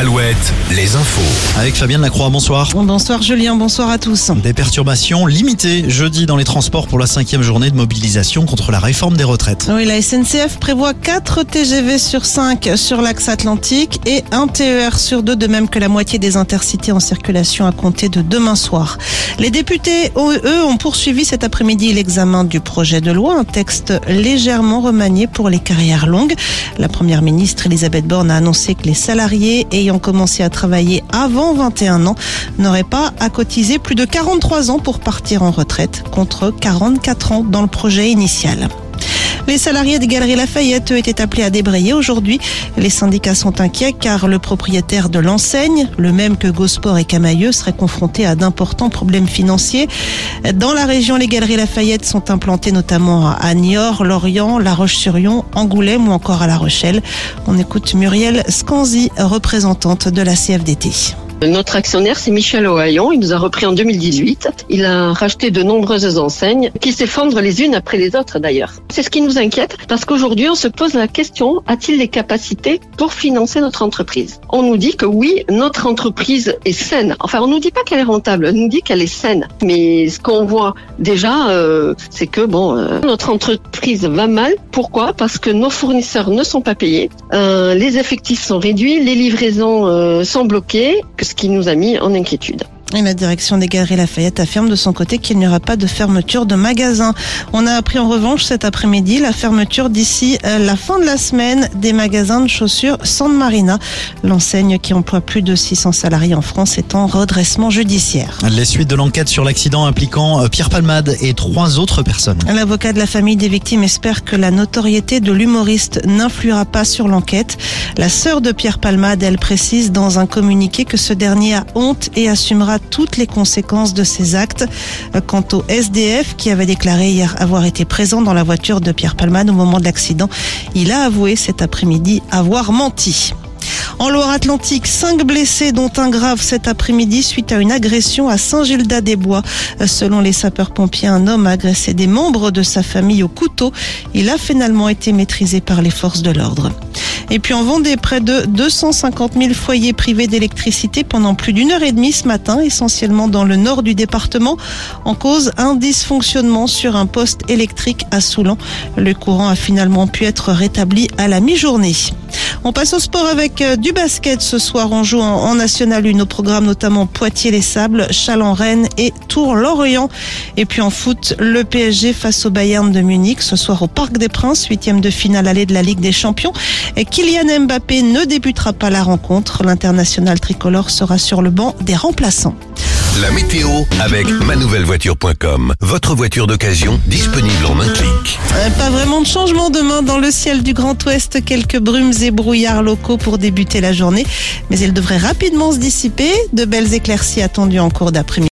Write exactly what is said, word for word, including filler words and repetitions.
Alouette, les infos. Avec Fabien Lacroix, bonsoir. Bonsoir Julien, bonsoir à tous. Des perturbations limitées jeudi dans les transports pour la cinquième journée de mobilisation contre la réforme des retraites. Oui, la S N C F prévoit quatre T G V sur cinq sur l'axe Atlantique et un T E R sur deux, de même que la moitié des intercités en circulation à compter de demain soir. Les députés O E E ont poursuivi cet après-midi l'examen du projet de loi, un texte légèrement remanié pour les carrières longues. La première ministre Elisabeth Borne a annoncé que les salariés ayant commencé à travailler avant vingt et un ans n'auraient pas à cotiser plus de quarante-trois ans pour partir en retraite, contre quarante-quatre ans dans le projet initial. Les salariés des Galeries Lafayette, eux, étaient appelés à débrayer aujourd'hui. Les syndicats sont inquiets car le propriétaire de l'enseigne, le même que Go Sport et Camailleux, serait confronté à d'importants problèmes financiers. Dans la région, les Galeries Lafayette sont implantées notamment à Niort, Lorient, La Roche-sur-Yon, Angoulême ou encore à La Rochelle. On écoute Muriel Scanzi, représentante de la C F D T. Notre actionnaire, c'est Michel Ohayon. Il nous a repris en deux mille dix-huit. Il a racheté de nombreuses enseignes qui s'effondrent les unes après les autres d'ailleurs. C'est ce qui nous inquiète parce qu'aujourd'hui, on se pose la question, a-t-il les capacités pour financer notre entreprise? On nous dit que oui, notre entreprise est saine. Enfin, on nous dit pas qu'elle est rentable, on nous dit qu'elle est saine. Mais ce qu'on voit déjà, euh, c'est que bon, euh, notre entreprise va mal. Pourquoi? Parce que nos fournisseurs ne sont pas payés, euh, les effectifs sont réduits, les livraisons euh, sont bloquées, ce qui nous a mis en inquiétude. Et la direction des Galeries Lafayette affirme de son côté qu'il n'y aura pas de fermeture de magasins. On a appris en revanche cet après-midi la fermeture d'ici la fin de la semaine des magasins de chaussures San Marina. L'enseigne qui emploie plus de six cents salariés en France est en redressement judiciaire. Les suites de l'enquête sur l'accident impliquant Pierre Palmade et trois autres personnes. L'avocat de la famille des victimes espère que la notoriété de l'humoriste n'influera pas sur l'enquête. La sœur de Pierre Palmade, elle, précise dans un communiqué que ce dernier a honte et assumera toutes les conséquences de ces actes. Quant au S D F qui avait déclaré hier avoir été présent dans la voiture de Pierre Palmade au moment de l'accident, il a avoué cet après-midi avoir menti. En Loire-Atlantique, cinq blessés dont un grave cet après-midi suite à une agression à Saint-Gildas-des-Bois. Selon les sapeurs-pompiers, un homme a agressé des membres de sa famille au couteau. Il a finalement été maîtrisé par les forces de l'ordre. Et puis en Vendée, près de deux cent cinquante mille foyers privés d'électricité pendant plus d'une heure et demie ce matin, essentiellement dans le nord du département. En cause, un dysfonctionnement sur un poste électrique à Soulan. Le courant a finalement pu être rétabli à la mi-journée. On passe au sport avec du basket. Ce soir, on joue en National un, au programme notamment Poitiers-les-Sables, Chalon-Rennes et Tours-Lorient. Et puis en foot, le P S G face au Bayern de Munich. Ce soir au Parc des Princes, huitième de finale aller de la Ligue des Champions. Et Kylian Mbappé ne débutera pas la rencontre. L'international tricolore sera sur le banc des remplaçants. La météo avec ma nouvelle voiture point com. Votre voiture d'occasion disponible en un clic. Pas vraiment de changement demain dans le ciel du Grand Ouest. Quelques brumes et brouillards locaux pour débuter la journée. Mais elle devrait rapidement se dissiper. De belles éclaircies attendues en cours d'après-midi.